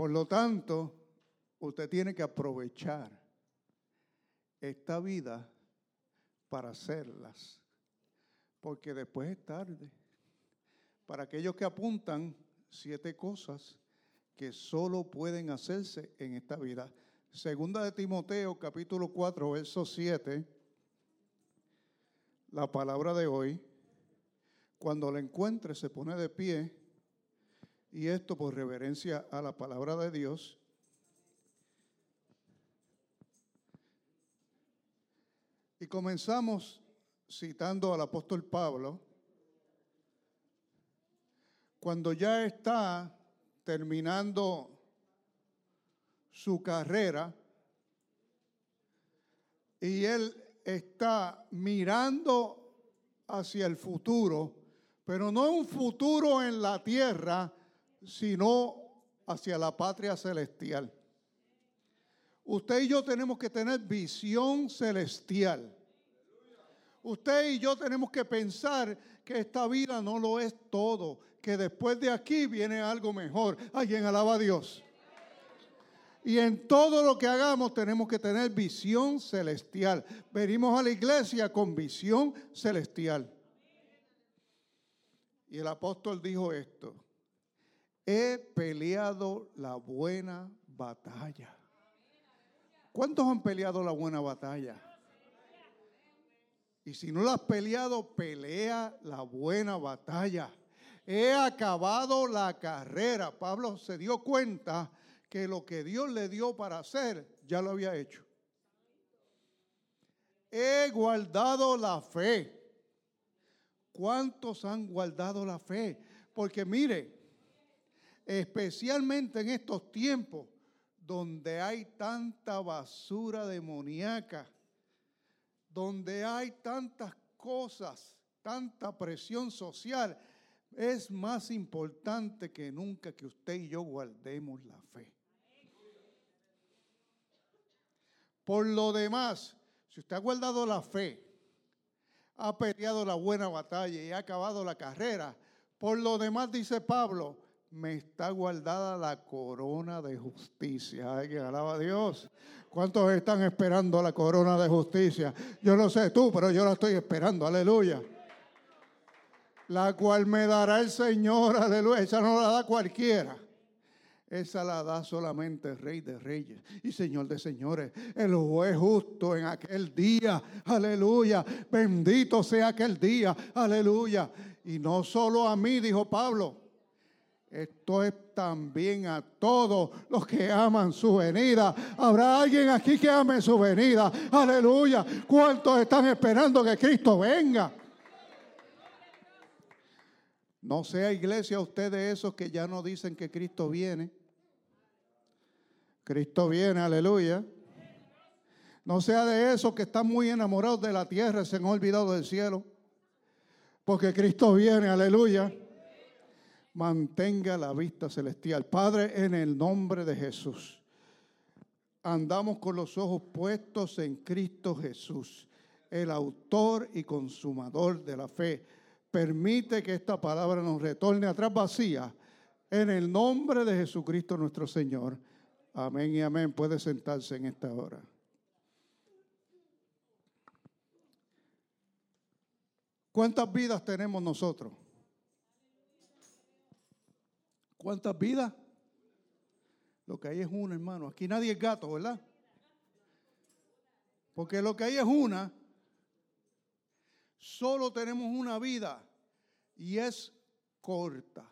Por lo tanto, usted tiene que aprovechar esta vida para hacerlas, porque después es tarde. Para aquellos que apuntan 7 cosas que solo pueden hacerse en esta vida. Segunda de Timoteo, capítulo 4, verso 7, la palabra de hoy, cuando la encuentre se pone de pie, y esto por reverencia a la palabra de Dios. Y comenzamos citando al apóstol Pablo, cuando ya está terminando su carrera y él está mirando hacia el futuro, pero no un futuro en la tierra, sino hacia la patria celestial. Usted y yo tenemos que tener visión celestial. Usted y yo tenemos que pensar que esta vida no lo es todo, que después de aquí viene algo mejor. Alguien alaba a Dios. Y en todo lo que hagamos tenemos que tener visión celestial. Venimos a la iglesia con visión celestial. Y el apóstol dijo esto: he peleado la buena batalla. ¿Cuántos han peleado la buena batalla? Y si no la has peleado, pelea la buena batalla. He acabado la carrera. Pablo se dio cuenta que lo que Dios le dio para hacer, ya lo había hecho. He guardado la fe. ¿Cuántos han guardado la fe? Porque mire, especialmente en estos tiempos donde hay tanta basura demoníaca, donde hay tantas cosas, tanta presión social, es más importante que nunca que usted y yo guardemos la fe. Por lo demás, si usted ha guardado la fe, ha peleado la buena batalla y ha acabado la carrera, por lo demás, dice Pablo, me está guardada la corona de justicia. Alguien alaba a Dios. ¿Cuántos están esperando la corona de justicia? Yo no sé tú, pero yo la estoy esperando. Aleluya. La cual me dará el Señor. Aleluya. Esa no la da cualquiera. Esa la da solamente el Rey de Reyes y Señor de Señores, el juez justo en aquel día, aleluya, bendito sea aquel día, aleluya. Y no solo a mí, dijo Pablo, esto es también a todos los que aman su venida. ¿Habrá alguien aquí que ame su venida? Aleluya. ¿Cuántos están esperando que Cristo venga? No sea, iglesia, usted de esos que ya no dicen que Cristo viene. Cristo viene, aleluya. No sea de esos que están muy enamorados de la tierra y se han olvidado del cielo. Porque Cristo viene, aleluya. Mantenga la vista celestial. Padre, en el nombre de Jesús, andamos con los ojos puestos en Cristo Jesús, el autor y consumador de la fe. Permite que esta palabra nos retorne atrás vacía, en el nombre de Jesucristo nuestro Señor. Amén y amén. Puede sentarse en esta hora. ¿Cuántas vidas tenemos nosotros? ¿Cuántas vidas? Lo que hay es una, hermano. Aquí nadie es gato, ¿verdad? Porque lo que hay es una. Solo tenemos una vida y es corta.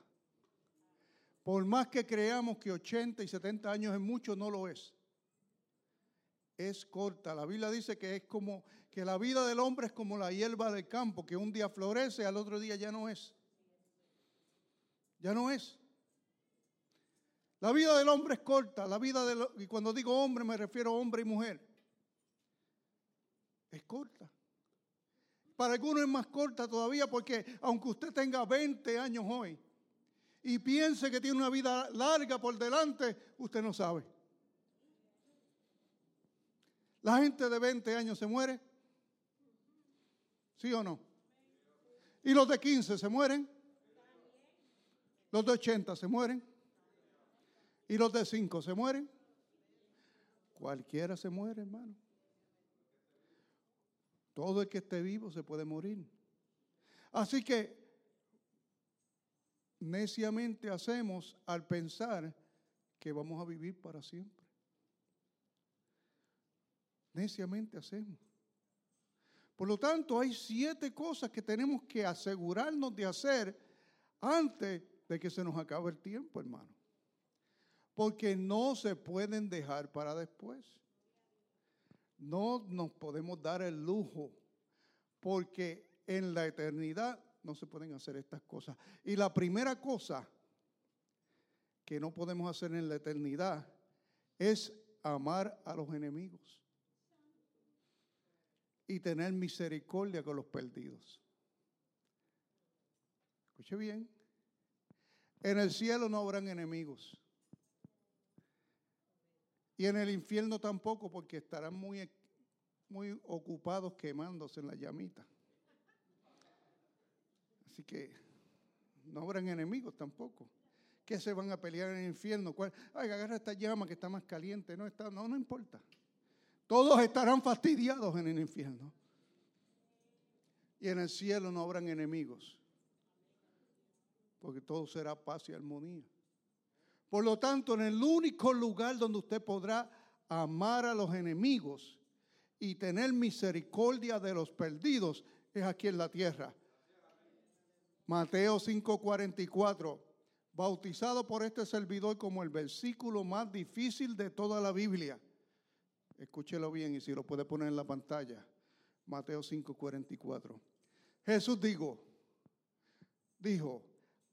Por más que creamos que 80 y 70 años es mucho, no lo es. Es corta. La Biblia dice que es como que la vida del hombre es como la hierba del campo, que un día florece, al otro día ya no es. Ya no es. La vida del hombre es corta, y cuando digo hombre me refiero a hombre y mujer. Es corta. Para algunos es más corta todavía porque aunque usted tenga 20 años hoy y piense que tiene una vida larga por delante, usted no sabe. La gente de 20 años se muere, ¿sí o no? Y los de 15 se mueren, los de 80 se mueren. ¿Y los de 5 se mueren? Cualquiera se muere, hermano. Todo el que esté vivo se puede morir. Así que neciamente hacemos al pensar que vamos a vivir para siempre. Neciamente hacemos. Por lo tanto, hay 7 cosas que tenemos que asegurarnos de hacer antes de que se nos acabe el tiempo, hermano. Porque no se pueden dejar para después. No nos podemos dar el lujo, porque en la eternidad no se pueden hacer estas cosas. Y la primera cosa que no podemos hacer en la eternidad es amar a los enemigos y tener misericordia con los perdidos. Escuche bien. En el cielo no habrán enemigos. Y en el infierno tampoco, porque estarán muy ocupados quemándose en la llamita. Así que no habrán enemigos tampoco. ¿Qué se van a pelear en el infierno? Ay, agarra esta llama que está más caliente. No, está, no importa. Todos estarán fastidiados en el infierno. Y en el cielo no habrán enemigos, porque todo será paz y armonía. Por lo tanto, en el único lugar donde usted podrá amar a los enemigos y tener misericordia de los perdidos es aquí en la tierra. Mateo 5:44, bautizado por este servidor como el versículo más difícil de toda la Biblia. Escúchelo bien y si lo puede poner en la pantalla. Mateo 5:44. Jesús dijo,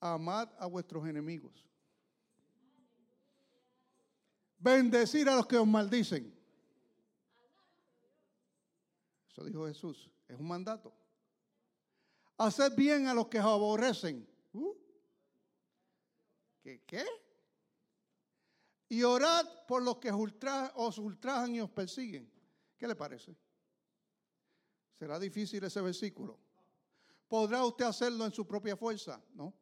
amad a vuestros enemigos. Bendecir a los que os maldicen. Eso dijo Jesús. Es un mandato. Hacer bien a los que os aborrecen. ¿Qué? Y orad por los que os ultrajan y os persiguen. ¿Qué le parece? ¿Será difícil ese versículo? ¿Podrá usted hacerlo en su propia fuerza? No.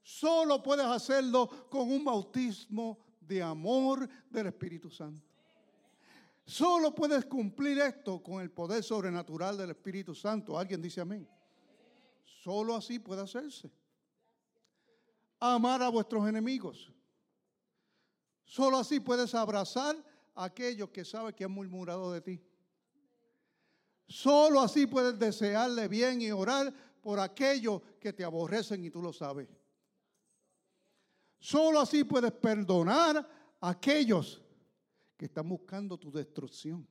Solo puedes hacerlo con un bautismo de amor del Espíritu Santo. Solo puedes cumplir esto con el poder sobrenatural del Espíritu Santo. ¿Alguien dice amén? Solo así puede hacerse. Amar a vuestros enemigos. Solo así puedes abrazar a aquellos que saben que han murmurado de ti. Solo así puedes desearle bien y orar por aquellos que te aborrecen y tú lo sabes. Solo así puedes perdonar a aquellos que están buscando tu destrucción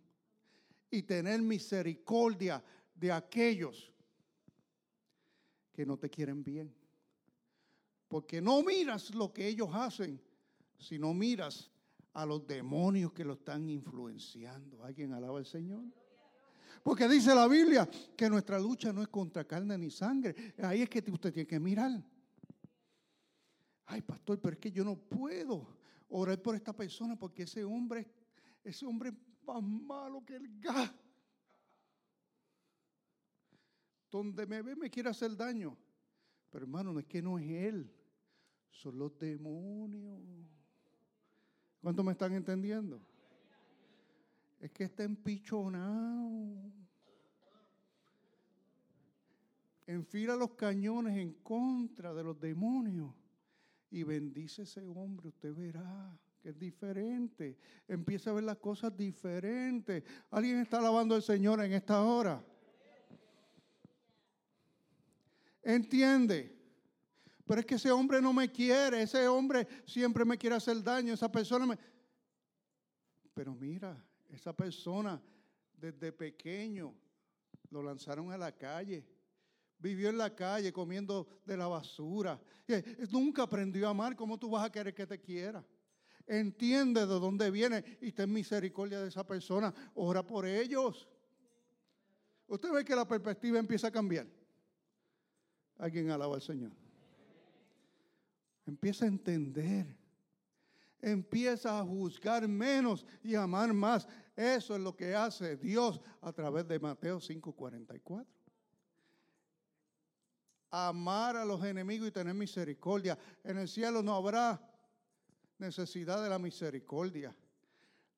y tener misericordia de aquellos que no te quieren bien. Porque no miras lo que ellos hacen, sino miras a los demonios que lo están influenciando. ¿Alguien alaba al Señor? Porque dice la Biblia que nuestra lucha no es contra carne ni sangre. Ahí es que usted tiene que mirar. Ay, pastor, pero es que yo no puedo orar por esta persona porque ese hombre es más malo que el gas. Donde me ve me quiere hacer daño. Pero hermano, no es que no es él, son los demonios. ¿Cuánto me están entendiendo? Es que está empichonado. Enfila los cañones en contra de los demonios. Y bendice ese hombre, usted verá que es diferente. Empieza a ver las cosas diferentes. ¿Alguien está alabando al Señor en esta hora? Entiende. Pero es que ese hombre no me quiere. Ese hombre siempre me quiere hacer daño. Esa persona me... Pero mira, esa persona desde pequeño lo lanzaron a la calle. Vivió en la calle comiendo de la basura. Nunca aprendió a amar. ¿Cómo tú vas a querer que te quiera? Entiende de dónde viene y ten misericordia de esa persona. Ora por ellos. Usted ve que la perspectiva empieza a cambiar. Alguien alaba al Señor. Empieza a entender. Empieza a juzgar menos y a amar más. Eso es lo que hace Dios a través de Mateo 5:44. Amar a los enemigos y tener misericordia. En el cielo no habrá necesidad de la misericordia,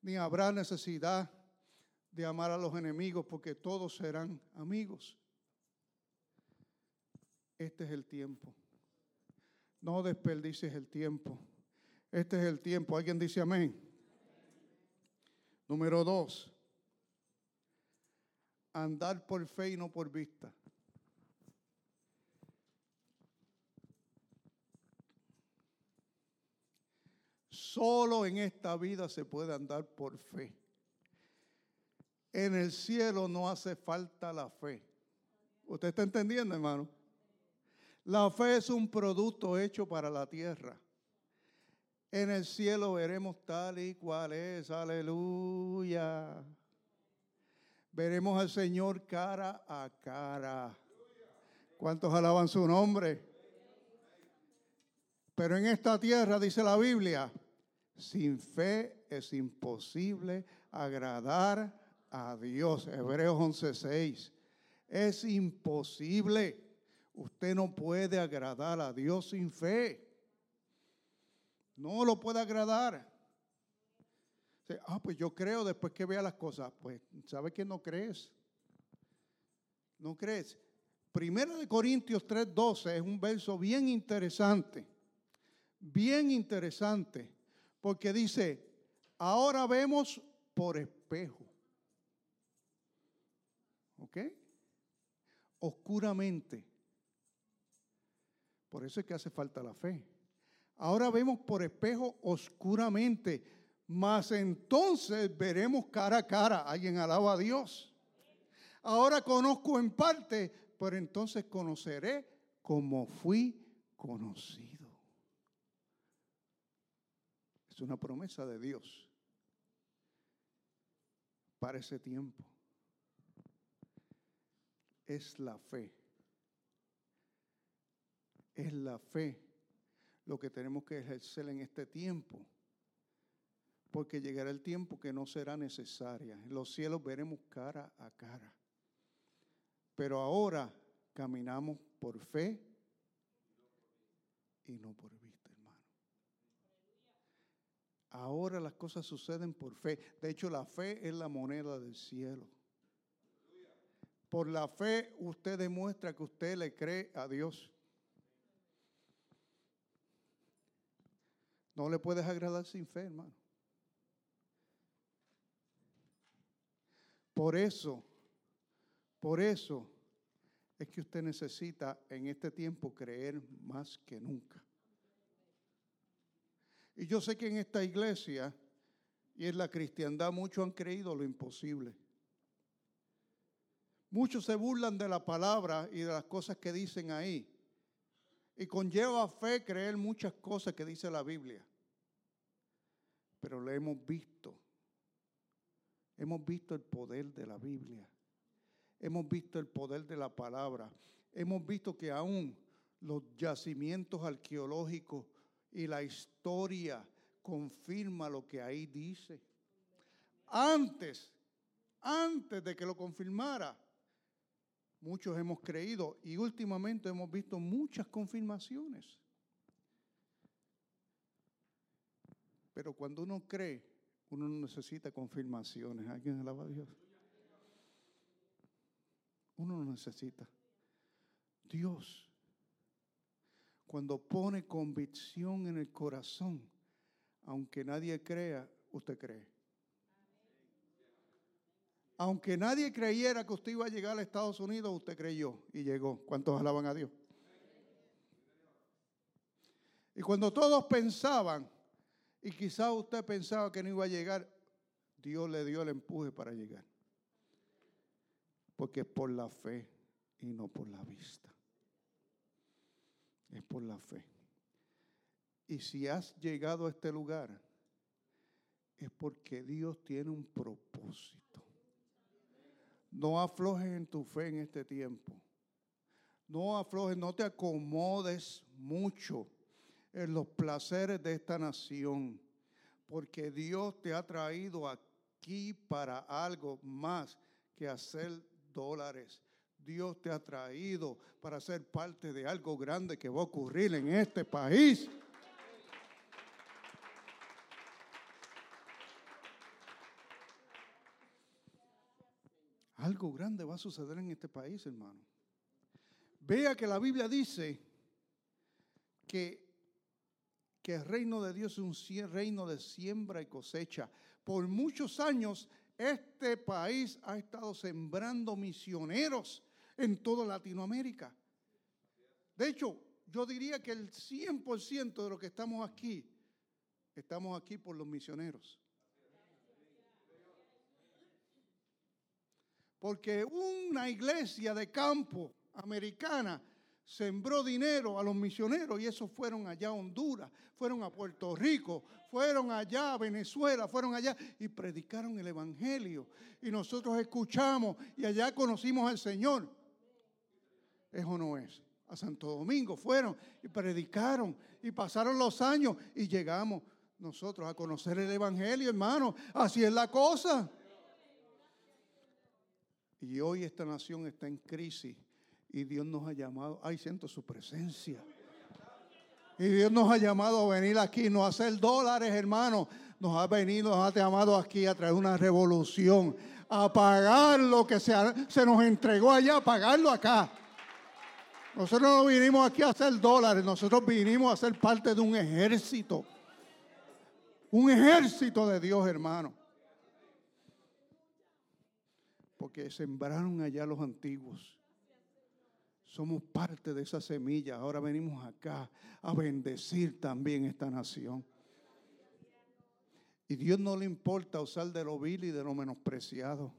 ni habrá necesidad de amar a los enemigos, porque todos serán amigos. Este es el tiempo. No desperdicies el tiempo. Este es el tiempo. ¿Alguien dice amén? Número 2. Andar por fe y no por vista. Solo en esta vida se puede andar por fe. En el cielo no hace falta la fe. ¿Usted está entendiendo, hermano? La fe es un producto hecho para la tierra. En el cielo veremos tal y cual es. Aleluya. Veremos al Señor cara a cara. ¿Cuántos alaban su nombre? Pero en esta tierra, dice la Biblia, sin fe es imposible agradar a Dios. Hebreos 11:6. Es imposible. Usted no puede agradar a Dios sin fe. No lo puede agradar. Pues yo creo después que vea las cosas. Pues, ¿sabe que no crees? No crees. Primera de Corintios 3:12 es un verso bien interesante. Bien interesante. Porque dice, ahora vemos por espejo. ¿Ok? Oscuramente. Por eso es que hace falta la fe. Ahora vemos por espejo oscuramente, mas entonces veremos cara a cara. Alguien alaba a Dios. Ahora conozco en parte, pero entonces conoceré como fui conocido. Es una promesa de Dios para ese tiempo. Es la fe. Es la fe lo que tenemos que ejercer en este tiempo, porque llegará el tiempo que no será necesaria. En los cielos veremos cara a cara. Pero ahora caminamos por fe y no por vista, hermano. Ahora las cosas suceden por fe. De hecho, la fe es la moneda del cielo. Por la fe usted demuestra que usted le cree a Dios. No le puedes agradar sin fe, hermano. Por eso es que usted necesita en este tiempo creer más que nunca. Y yo sé que en esta iglesia y en la cristiandad muchos han creído lo imposible. Muchos se burlan de la palabra y de las cosas que dicen ahí. Y conlleva fe creer muchas cosas que dice la Biblia. Pero lo hemos visto. Hemos visto el poder de la Biblia. Hemos visto el poder de la palabra. Hemos visto que aún los yacimientos arqueológicos y la historia confirma lo que ahí dice. Antes de que lo confirmara, muchos hemos creído y últimamente hemos visto muchas confirmaciones. Pero cuando uno cree, uno no necesita confirmaciones. ¿Alguien alaba a Dios? Uno no necesita. Dios, cuando pone convicción en el corazón, aunque nadie crea, usted cree. Aunque nadie creyera que usted iba a llegar a Estados Unidos, usted creyó y llegó. ¿Cuántos alaban a Dios? Y cuando todos pensaban, y quizás usted pensaba que no iba a llegar, Dios le dio el empuje para llegar. Porque es por la fe y no por la vista. Es por la fe. Y si has llegado a este lugar, es porque Dios tiene un propósito. No aflojes en tu fe en este tiempo. No aflojes, no te acomodes mucho en los placeres de esta nación, porque Dios te ha traído aquí para algo más que hacer dólares. Dios te ha traído para ser parte de algo grande que va a ocurrir en este país. Algo grande va a suceder en este país, hermano. Vea que la Biblia dice que el reino de Dios es un reino de siembra y cosecha. Por muchos años este país ha estado sembrando misioneros en toda Latinoamérica. De hecho, yo diría que el 100% de lo que estamos aquí por los misioneros. Porque una iglesia de campo americana sembró dinero a los misioneros y esos fueron allá a Honduras, fueron a Puerto Rico, fueron allá a Venezuela, fueron allá y predicaron el evangelio. Y nosotros escuchamos y allá conocimos al Señor. Eso no es. A Santo Domingo fueron y predicaron y pasaron los años y llegamos nosotros a conocer el evangelio, hermano. Así es la cosa. Y hoy esta nación está en crisis y Dios nos ha llamado. Ay, siento su presencia. Y Dios nos ha llamado a venir aquí, no a hacer dólares, hermano. Nos ha llamado aquí a traer una revolución, a pagar lo que se nos entregó allá, a pagarlo acá. Nosotros no vinimos aquí a hacer dólares, nosotros vinimos a ser parte de un ejército de Dios, hermano. Porque sembraron allá los antiguos. Somos parte de esa semilla. Ahora venimos acá a bendecir también esta nación. Y Dios no le importa usar de lo vil y de lo menospreciado.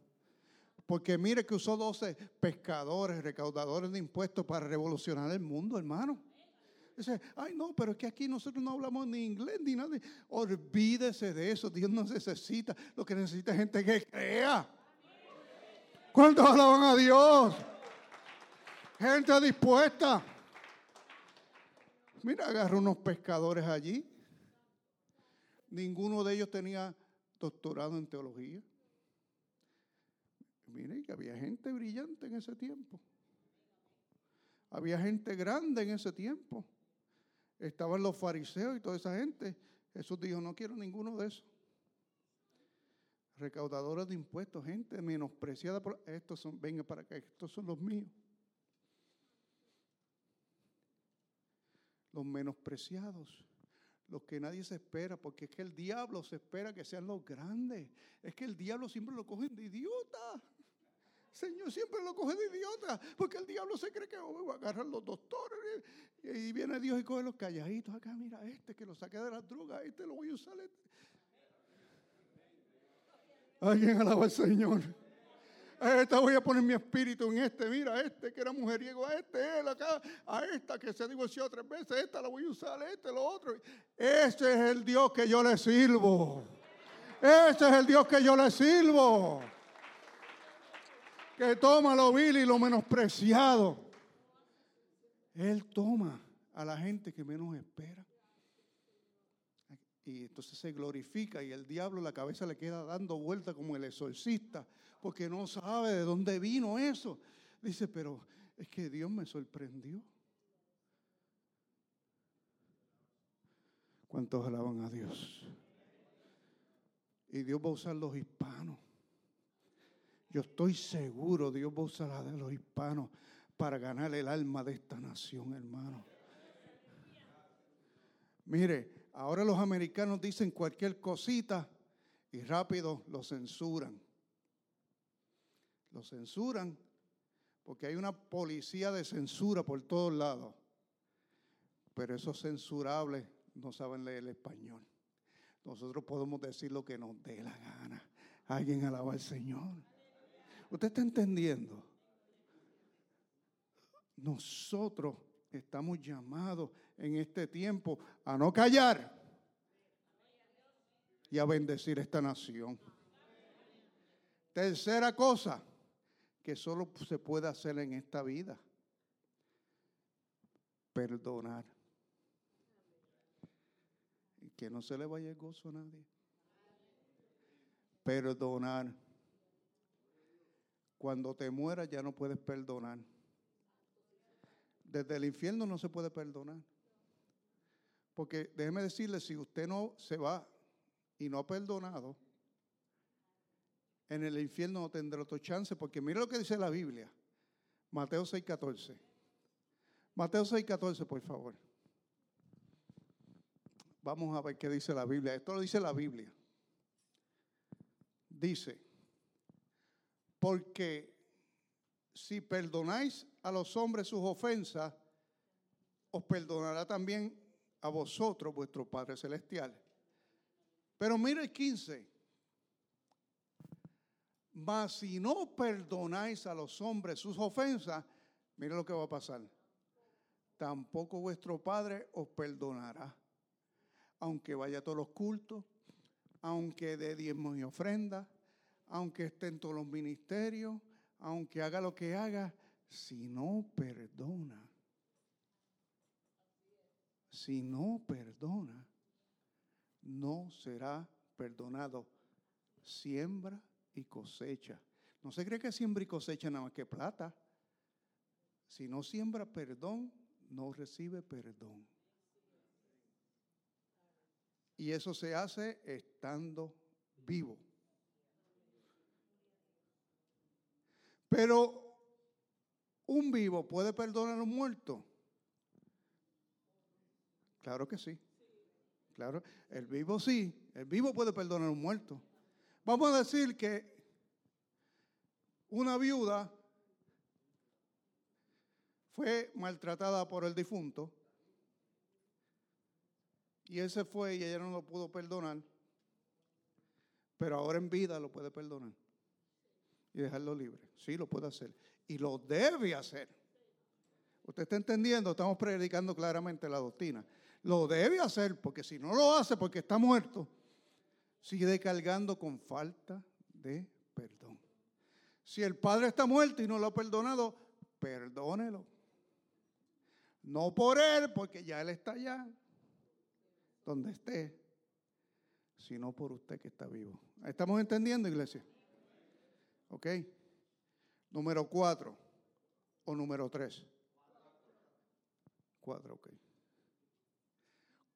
Porque mire que usó 12 pescadores, recaudadores de impuestos para revolucionar el mundo, hermano. Dice, ay no, pero es que aquí nosotros no hablamos ni inglés ni nada. Olvídese de eso. Dios no necesita. Lo que necesita es gente que crea. ¿Cuántos alaban a Dios? Gente dispuesta. Mira, agarró unos pescadores allí. Ninguno de ellos tenía doctorado en teología. Miren que había gente brillante en ese tiempo. Había gente grande en ese tiempo. Estaban los fariseos y toda esa gente. Jesús dijo, no quiero ninguno de esos. Recaudadores de impuestos, gente menospreciada por estos son, venga para acá, estos son los míos. Los menospreciados, los que nadie se espera, porque es que el diablo se espera que sean los grandes. Es que el diablo siempre lo cogen de idiota. Señor, siempre lo coge de idiota, porque el diablo se cree que va a agarrar los doctores y viene Dios y coge los calladitos acá, mira este que lo saqué de las drogas, este lo voy a usar. Alguien alaba al Señor. A esta voy a poner mi espíritu en este. Mira, a este que era mujeriego, a este, él acá, a esta que se divorció 3 veces, esta la voy a usar, este, lo otro. Ese es el Dios que yo le sirvo. Ese es el Dios que yo le sirvo. Que toma lo vil y lo menospreciado. Él toma a la gente que menos espera. Y entonces se glorifica y el diablo la cabeza le queda dando vuelta como el exorcista, porque no sabe de dónde vino eso. Dice, pero es que Dios me sorprendió. ¿Cuántos alaban a Dios? Y Dios va a usar los hispanos. Yo estoy seguro, Dios va a usar a los hispanos para ganar el alma de esta nación, hermano. Mire. Ahora los americanos dicen cualquier cosita y rápido lo censuran. Lo censuran porque hay una policía de censura por todos lados. Pero esos censurables no saben leer el español. Nosotros podemos decir lo que nos dé la gana. Alguien alaba al Señor. ¿Usted está entendiendo? Nosotros estamos llamados en este tiempo a no callar y a bendecir esta nación. Tercera cosa que solo se puede hacer en esta vida: perdonar. Que no se le vaya el gozo a nadie. Perdonar. Cuando te mueras ya no puedes perdonar. Desde el infierno no se puede perdonar. Porque déjeme decirle, si usted no se va y no ha perdonado, en el infierno no tendrá otra chance, porque mira lo que dice la Biblia. Mateo 6:14. Mateo 6:14, por favor. Vamos a ver qué dice la Biblia. Esto lo dice la Biblia. Dice, porque si perdonáis a los hombres sus ofensas, os perdonará también a vosotros vuestro Padre Celestial. Pero mira el 15. Mas si no perdonáis a los hombres sus ofensas, mira lo que va a pasar. Tampoco vuestro Padre os perdonará. Aunque vaya a todos los cultos, aunque dé diezmos y ofrendas, aunque esté en todos los ministerios, aunque haga lo que haga, si no perdona. Si no perdona, no será perdonado. Siembra y cosecha. No se cree que siembra y cosecha nada más que plata. Si no siembra perdón, no recibe perdón. Y eso se hace estando vivo. Pero un vivo puede perdonar a un muerto. Claro que sí. Claro, el vivo sí. El vivo puede perdonar a un muerto. Vamos a decir que una viuda fue maltratada por el difunto y él se fue y ella no lo pudo perdonar, pero ahora en vida lo puede perdonar y dejarlo libre. Sí, lo puede hacer y lo debe hacer. ¿Usted está entendiendo? Estamos predicando claramente la doctrina. Lo debe hacer, porque si no lo hace porque está muerto, sigue cargando con falta de perdón. Si el padre está muerto y no lo ha perdonado, perdónelo. No por él, porque ya él está allá, donde esté, sino por usted que está vivo. ¿Estamos entendiendo, iglesia? ¿Ok? Número 4 o número 3. 4, ok.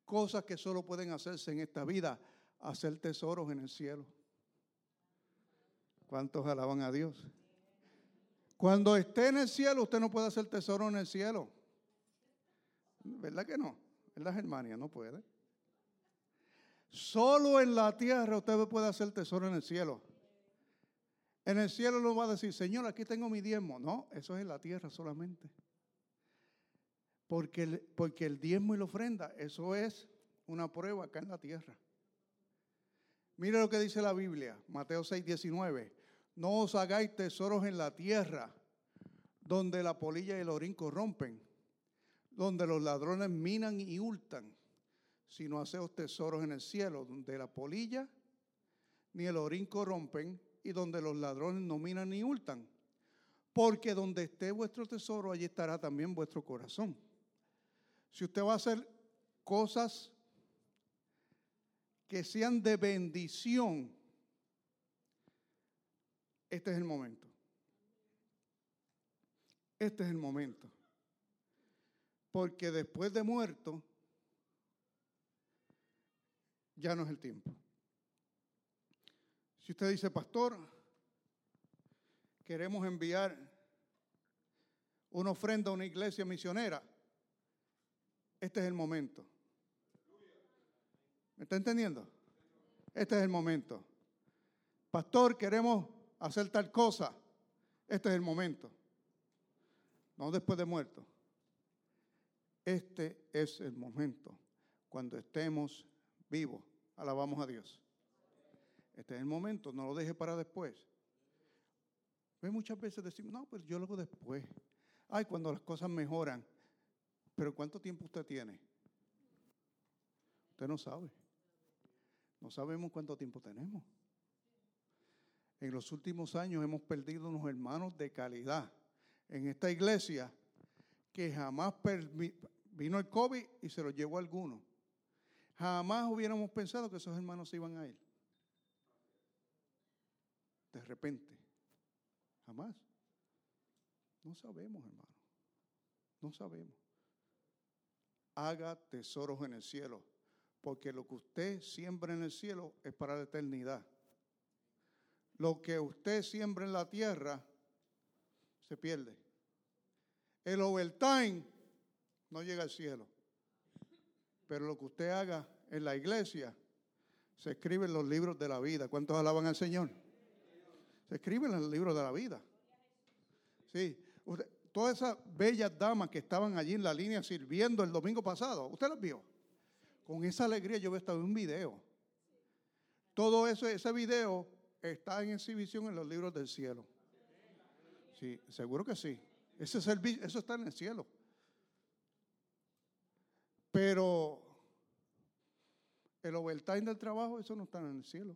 Cosas que solo pueden hacerse en esta vida. Hacer tesoros en el cielo. ¿Cuántos alaban a Dios? Cuando esté en el cielo, usted no puede hacer tesoros en el cielo. ¿Verdad que no? En las Germanias no puede. Solo en la tierra usted puede hacer tesoros en el cielo. En el cielo no va a decir, Señor, aquí tengo mi diezmo. No, eso es en la tierra solamente. Porque el diezmo y la ofrenda, eso es una prueba acá en la tierra. Mira lo que dice la Biblia, Mateo 6:19. No os hagáis tesoros en la tierra, donde la polilla y el orín corrompen, donde los ladrones minan y hurtan, sino haceos tesoros en el cielo, donde la polilla ni el orín corrompen y donde los ladrones no minan ni hurtan. Porque donde esté vuestro tesoro, allí estará también vuestro corazón. Si usted va a hacer cosas que sean de bendición, este es el momento. Este es el momento. Porque después de muerto, ya no es el tiempo. Si usted dice, pastor, queremos enviar una ofrenda a una iglesia misionera, este es el momento. ¿Me está entendiendo? Este es el momento. Pastor, queremos hacer tal cosa. Este es el momento. No después de muerto. Este es el momento. Cuando estemos vivos. Alabamos a Dios. Este es el momento. No lo deje para después. Ve, muchas veces decimos, no, pero yo lo hago después. Ay, cuando las cosas mejoran. Pero ¿cuánto tiempo usted tiene? Usted no sabe. No sabemos cuánto tiempo tenemos. En los últimos años hemos perdido unos hermanos de calidad en esta iglesia que jamás vino el COVID y se los llevó a algunos. Jamás hubiéramos pensado que esos hermanos se iban a ir. De repente. Jamás. No sabemos, hermano. No sabemos. Haga tesoros en el cielo. Porque lo que usted siembra en el cielo es para la eternidad. Lo que usted siembra en la tierra se pierde. El overtime no llega al cielo. Pero lo que usted haga en la iglesia se escribe en los libros de la vida. ¿Cuántos alaban al Señor? Se escribe en los libros de la vida. Sí. Usted, todas esas bellas damas que estaban allí en la línea sirviendo el domingo pasado, ¿usted las vio? Con esa alegría yo he estado en un video. Todo eso, ese video está en exhibición en los libros del cielo. Sí, seguro que sí. Ese servicio, eso está en el cielo. Pero el overtime del trabajo, eso no está en el cielo.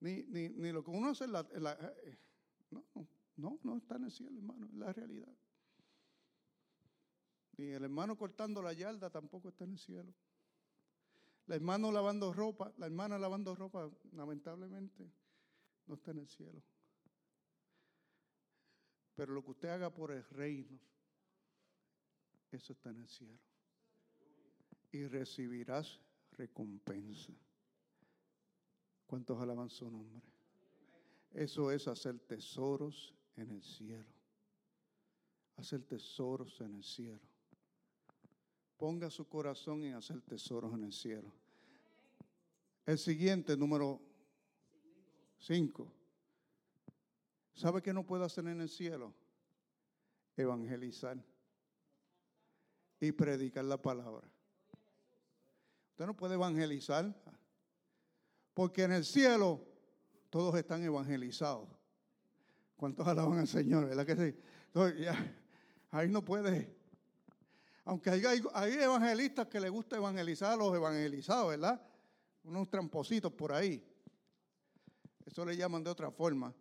Ni lo que uno hace no está en el cielo, hermano, es la realidad. Ni el hermano cortando la yarda tampoco está en el cielo. El hermano lavando ropa, la hermana lavando ropa, lamentablemente, no está en el cielo. Pero lo que usted haga por el reino, eso está en el cielo. Y recibirás recompensa. ¿Cuántos alaban su nombre? Eso es hacer tesoros en el cielo. Hacer tesoros en el cielo. Ponga su corazón en hacer tesoros en el cielo. El siguiente, número 5. ¿Sabe qué no puede hacer en el cielo? Evangelizar y predicar la palabra. Usted no puede evangelizar, porque en el cielo todos están evangelizados. ¿Cuántos alaban al Señor? ¿Verdad que sí? Entonces, ya, ahí no puede. Aunque hay evangelistas que les gusta evangelizar a los evangelizados, ¿verdad? Unos trampositos por ahí. Eso le llaman de otra forma.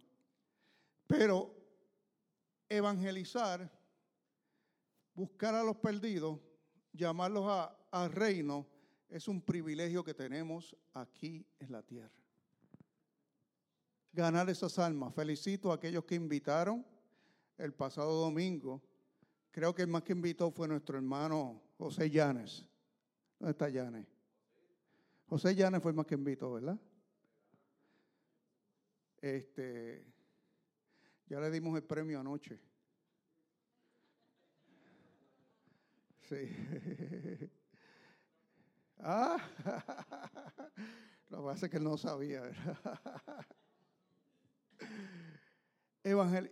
Pero evangelizar, buscar a los perdidos, llamarlos al reino, es un privilegio que tenemos aquí en la tierra. Ganar esas almas. Felicito a aquellos que invitaron el pasado domingo. Creo que el más que invitó fue nuestro hermano José Llanes. ¿Dónde está Llanes? José Llanes fue el más que invitó, ¿verdad? Ya le dimos el premio anoche. Sí. Lo que pasa es que él no sabía, ¿verdad?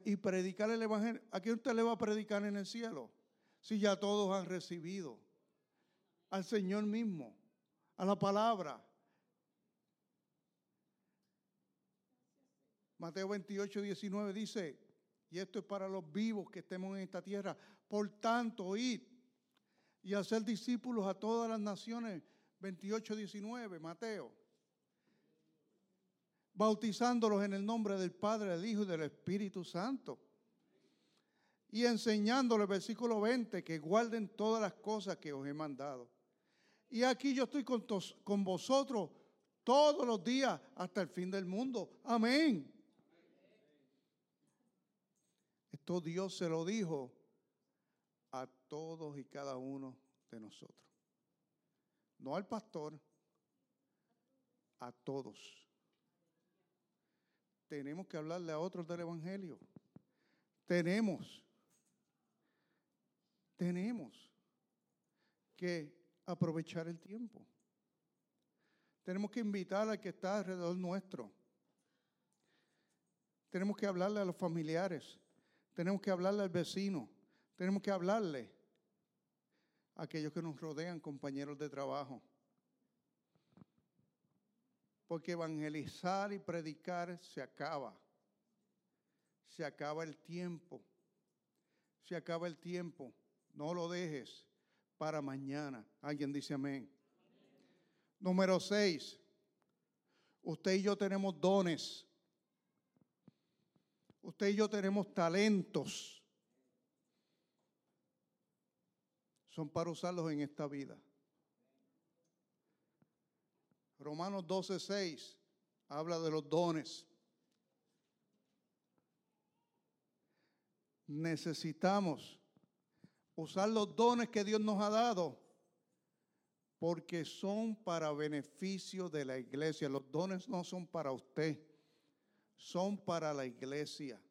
Y predicar el evangelio. ¿A quién usted le va a predicar en el cielo? Si ya todos han recibido al Señor mismo, a la palabra. Mateo 28:19 dice, y esto es para los vivos que estemos en esta tierra, por tanto, id y hacer discípulos a todas las naciones. 28:19, Mateo. Bautizándolos en el nombre del Padre, del Hijo y del Espíritu Santo. Y enseñándoles, versículo 20, que guarden todas las cosas que os he mandado. Y aquí yo estoy con vosotros todos los días hasta el fin del mundo. Amén. Esto Dios se lo dijo a todos y cada uno de nosotros. No al pastor, a todos. Tenemos que hablarle a otros del evangelio. Tenemos que aprovechar el tiempo. Tenemos que invitar al que está alrededor nuestro. Tenemos que hablarle a los familiares. Tenemos que hablarle al vecino. Tenemos que hablarle a aquellos que nos rodean, compañeros de trabajo. Porque evangelizar y predicar se acaba. Se acaba el tiempo. Se acaba el tiempo. No lo dejes para mañana. Alguien dice amén. Número 6. Usted y yo tenemos dones. Usted y yo tenemos talentos. Son para usarlos en esta vida. Romanos 12:6 habla de los dones. Necesitamos usar los dones que Dios nos ha dado porque son para beneficio de la iglesia. Los dones no son para usted, son para la iglesia.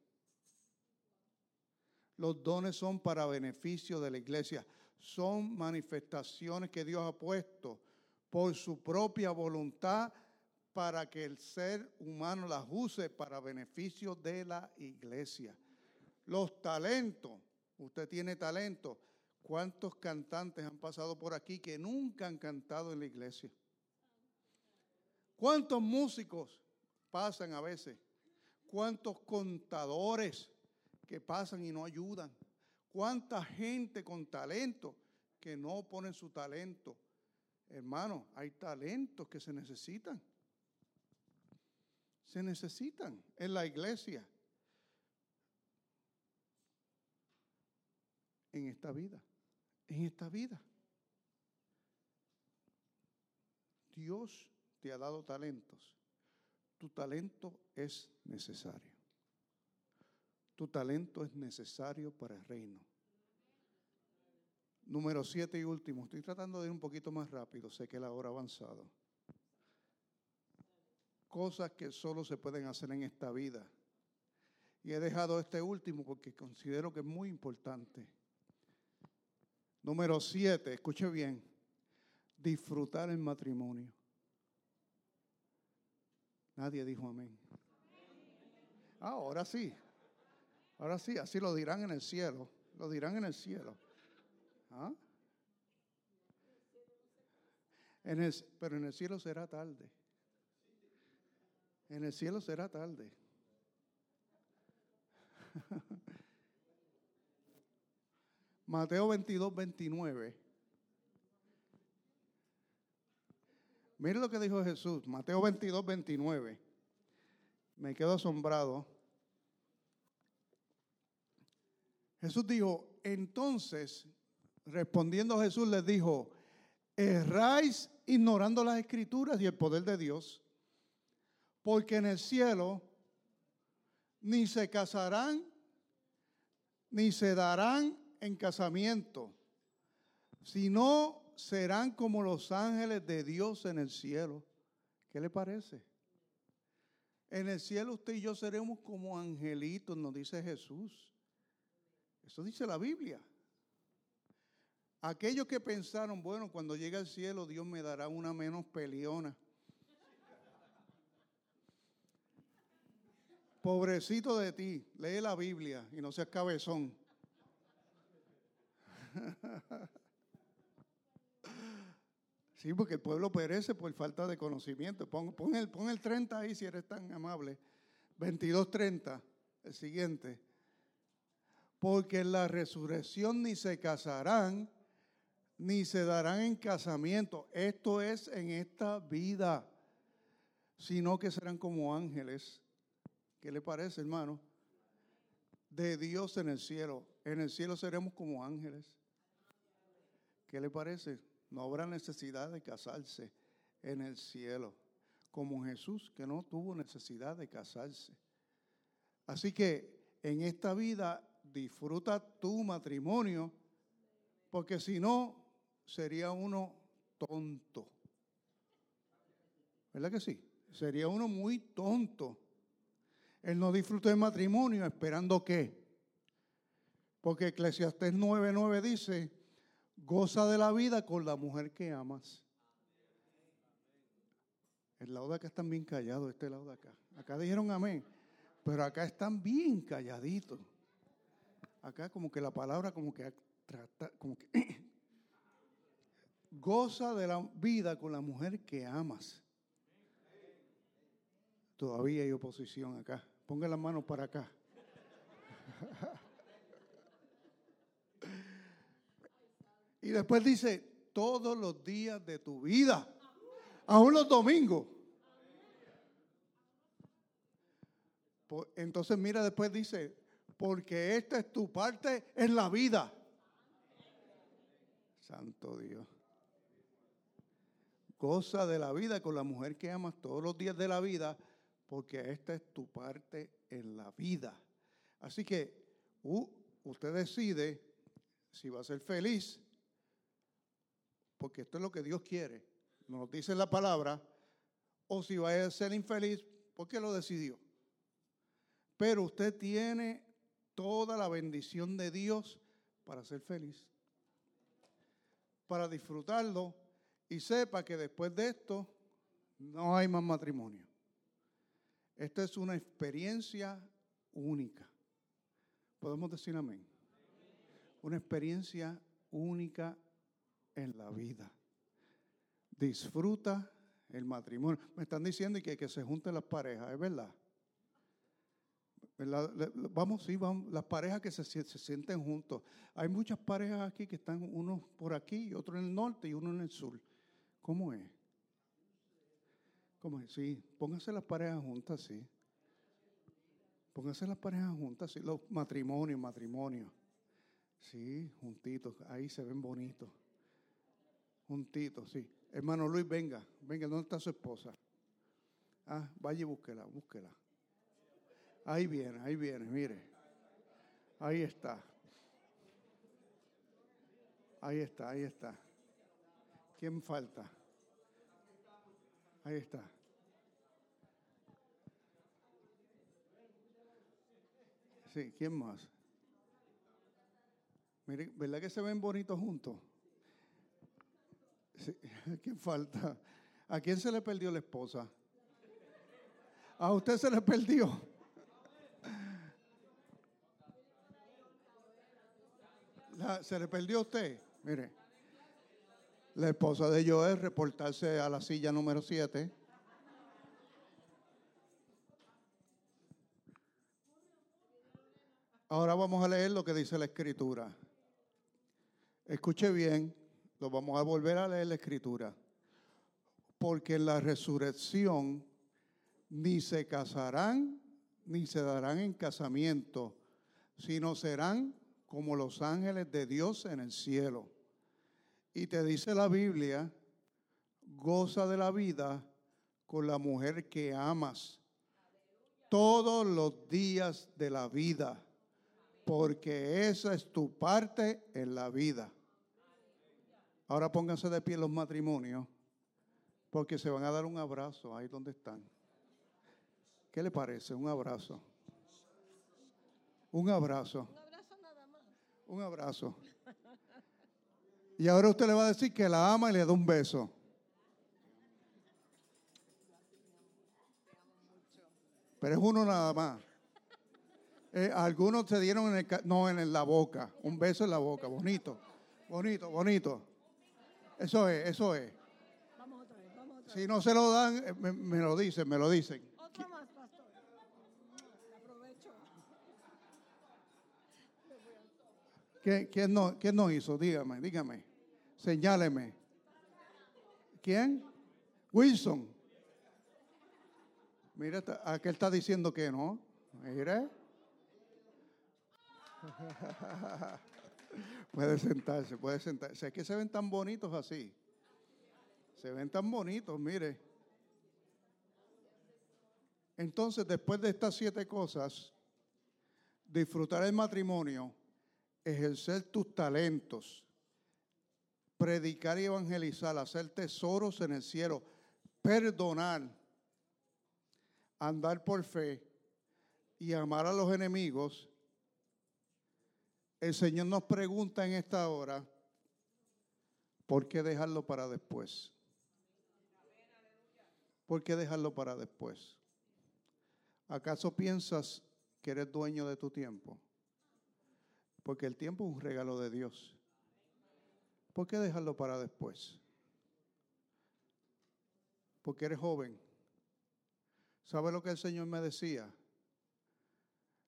Los dones son para beneficio de la iglesia. Son manifestaciones que Dios ha puesto por su propia voluntad para que el ser humano las use para beneficio de la iglesia. Los talentos. Usted tiene talento. ¿Cuántos cantantes han pasado por aquí que nunca han cantado en la iglesia? ¿Cuántos músicos pasan a veces? ¿Cuántos contadores que pasan y no ayudan? ¿Cuánta gente con talento que no ponen su talento? Hermano, hay talentos que se necesitan. Se necesitan en la iglesia. En esta vida. En esta vida. Dios te ha dado talentos. Tu talento es necesario. Tu talento es necesario para el reino. Número 7 y último. Estoy tratando de ir un poquito más rápido. Sé que la hora ha avanzado. Cosas que solo se pueden hacer en esta vida. Y he dejado este último porque considero que es muy importante. Número 7. Escuche bien. Disfrutar el matrimonio. Nadie dijo amén. Ahora sí. Ahora sí, así lo dirán en el cielo. Lo dirán en el cielo. ¿Ah? Pero en el cielo será tarde. En el cielo será tarde. Mateo 22, 29. Mire lo que dijo Jesús. Mateo 22, 29. Me quedo asombrado. Jesús dijo, entonces, respondiendo Jesús les dijo, erráis ignorando las Escrituras y el poder de Dios, porque en el cielo ni se casarán, ni se darán en casamiento, sino serán como los ángeles de Dios en el cielo. ¿Qué le parece? En el cielo usted y yo seremos como angelitos, nos dice Jesús. Eso dice la Biblia. Aquellos que pensaron, bueno, cuando llegue al cielo Dios me dará una menos peleona. Pobrecito de ti, lee la Biblia y no seas cabezón. Sí, porque el pueblo perece por falta de conocimiento. Pon el 30 ahí si eres tan amable. 22:30, el siguiente. Porque en la resurrección ni se casarán, ni se darán en casamiento. Esto es en esta vida, sino que serán como ángeles. ¿Qué le parece, hermano? De Dios en el cielo. En el cielo seremos como ángeles. ¿Qué le parece? No habrá necesidad de casarse en el cielo. Como Jesús, que no tuvo necesidad de casarse. Así que en esta vida disfruta tu matrimonio, porque si no, sería uno tonto. ¿Verdad que sí? Sería uno muy tonto. Él no disfrutó del matrimonio, ¿esperando qué? Porque Eclesiastés 9:9 dice, goza de la vida con la mujer que amas. El lado de acá están bien callados, este lado de acá. Acá dijeron amén, pero acá están bien calladitos. Acá como que la palabra como que goza de la vida con la mujer que amas. Todavía hay oposición acá. Ponga las manos para acá. Y después dice, todos los días de tu vida, aún los domingos. Entonces mira, después dice, porque esta es tu parte en la vida. Santo Dios. Goza de la vida con la mujer que amas todos los días de la vida, porque esta es tu parte en la vida. Así que usted decide si va a ser feliz, porque esto es lo que Dios quiere, nos dice la palabra, o si va a ser infeliz, porque lo decidió. pero usted tiene toda la bendición de Dios para ser feliz, para disfrutarlo, y sepa que después de esto no hay más matrimonio. Esta es una experiencia única. ¿Podemos decir amén? Una experiencia única en la vida. Disfruta el matrimonio. Me están diciendo que se junten las parejas, ¿es verdad? Vamos, sí, vamos. Las parejas que se sienten juntos. Hay muchas parejas aquí que están unos por aquí, otros en el norte y uno en el sur. ¿Cómo es? ¿Cómo es? Sí, pónganse las parejas juntas, sí. Pónganse las parejas juntas, sí. Los matrimonios. Sí, juntitos, ahí se ven bonitos. Juntitos, sí. Hermano Luis, venga, ¿dónde está su esposa? Ah, vaya y búsquela. Ahí viene, mire. Ahí está. ¿Quién falta? Ahí está. Sí, ¿quién más? Mire, ¿verdad que se ven bonitos juntos? Sí, ¿quién falta? ¿A quién se le perdió la esposa? ¿A usted se le perdió? ¿Se le perdió a usted? Mire, la esposa de Joel reportarse a la silla número 7. Ahora vamos a leer lo que dice la Escritura. Escuche bien, lo vamos a volver a leer la Escritura. Porque en la resurrección ni se casarán ni se darán en casamiento, sino serán como los ángeles de Dios en el cielo. Y te dice la Biblia, goza de la vida con la mujer que amas todos los días de la vida, porque esa es tu parte en la vida. Ahora pónganse de pie los matrimonios, porque se van a dar un abrazo ahí donde están. ¿Qué le parece? Un abrazo. Un abrazo. Un abrazo. Y ahora usted le va a decir que la ama y le da un beso. Pero es uno nada más. Algunos se dieron la boca. Un beso en la boca. Bonito. Eso es. Vamos otra vez. Si no se lo dan, me lo dicen, Otra más, pastor. Aprovecho. ¿Quién no hizo? Dígame. Señáleme. ¿Quién? Wilson. Mira, aquel está diciendo que no. Mira. Puede sentarse. Es que se ven tan bonitos así. Mire. Entonces, después de estas 7 cosas, disfrutar el matrimonio, ejercer tus talentos, predicar y evangelizar, hacer tesoros en el cielo, perdonar, andar por fe y amar a los enemigos. El Señor nos pregunta en esta hora, ¿por qué dejarlo para después? ¿Por qué dejarlo para después? ¿Acaso piensas que eres dueño de tu tiempo? Porque el tiempo es un regalo de Dios. ¿Por qué dejarlo para después? Porque eres joven. ¿Sabes lo que el Señor me decía?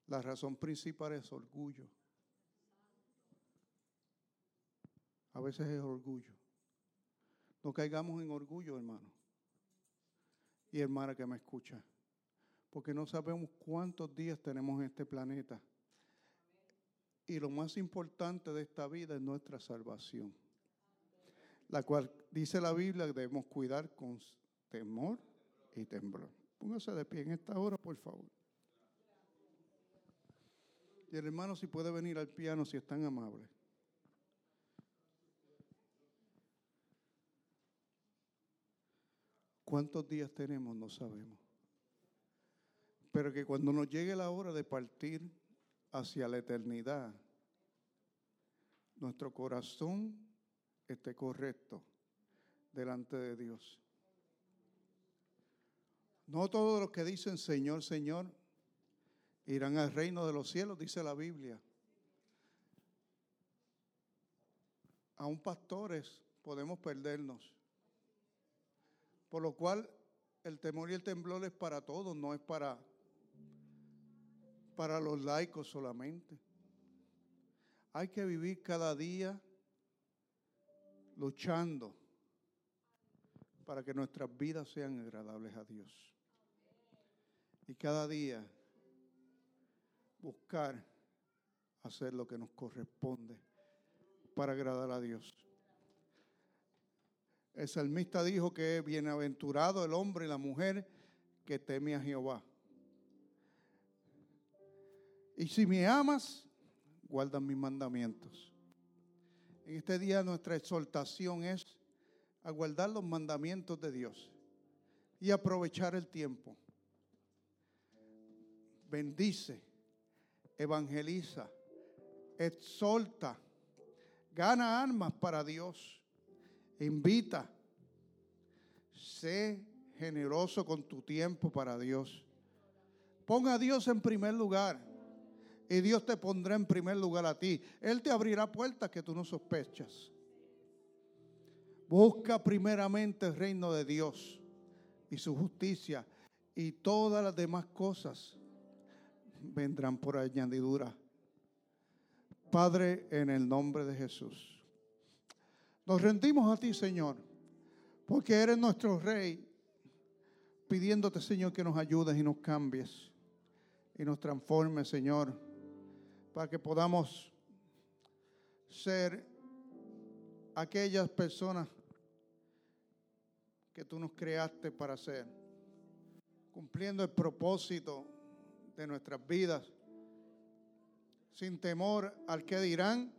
La razón principal es orgullo. A veces es orgullo. No caigamos en orgullo, hermano. Y hermana que me escucha. Porque no sabemos cuántos días tenemos en este planeta. Y lo más importante de esta vida es nuestra salvación, la cual dice la Biblia que debemos cuidar con temor y temblor. Póngase de pie en esta hora, por favor. Y el hermano, si puede venir al piano, si es tan amable. ¿Cuántos días tenemos? No sabemos. pero que cuando nos llegue la hora de partir hacia la eternidad, nuestro corazón esté correcto delante de Dios. No todos los que dicen Señor, Señor, irán al reino de los cielos, dice la Biblia. Aún pastores podemos perdernos. Por lo cual, el temor y el temblor es para todos, no es para los laicos solamente. Hay que vivir cada día luchando para que nuestras vidas sean agradables a Dios. Y cada día buscar hacer lo que nos corresponde para agradar a Dios. El salmista dijo que es bienaventurado el hombre y la mujer que teme a Jehová. Y si me amas, guarda mis mandamientos. En este día nuestra exhortación es a guardar los mandamientos de Dios y aprovechar el tiempo. Bendice, evangeliza, exhorta, gana almas para Dios, invita, sé generoso con tu tiempo para Dios. Pon a Dios en primer lugar y Dios te pondrá en primer lugar a ti. Él te abrirá puertas que tú no sospechas. Busca primeramente el reino de Dios y su justicia, y todas las demás cosas vendrán por añadidura. Padre, en el nombre de Jesús, nos rendimos a ti, Señor, porque eres nuestro Rey, pidiéndote, Señor, que nos ayudes y nos cambies y nos transformes, Señor, para que podamos ser aquellas personas que tú nos creaste para ser, cumpliendo el propósito de nuestras vidas, sin temor al que dirán,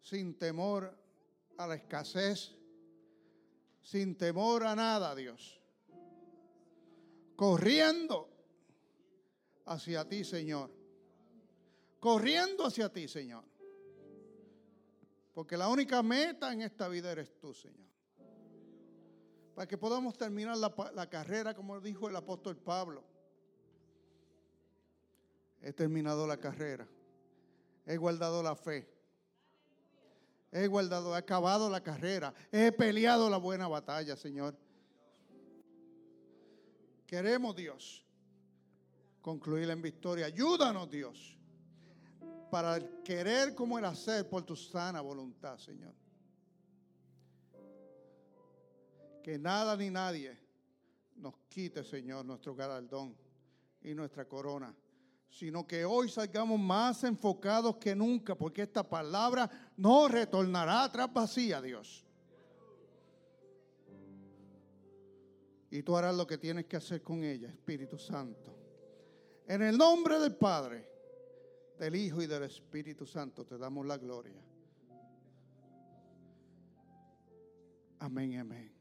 sin temor a la escasez, sin temor a nada, Dios. Corriendo hacia ti, Señor. Corriendo hacia ti, Señor. Porque la única meta en esta vida eres tú, Señor. Para que podamos terminar la carrera, como dijo el apóstol Pablo. He terminado la carrera, he guardado la fe, he acabado la carrera, he peleado la buena batalla, Señor. Queremos, Dios, concluirla en victoria. Ayúdanos, Dios, para el querer como el hacer por tu sana voluntad, Señor. Que nada ni nadie nos quite, Señor, nuestro galardón y nuestra corona, sino que hoy salgamos más enfocados que nunca, porque esta palabra no retornará atrás vacía, Dios. Y tú harás lo que tienes que hacer con ella, Espíritu Santo. En el nombre del Padre, del Hijo y del Espíritu Santo te damos la gloria. Amén, amén.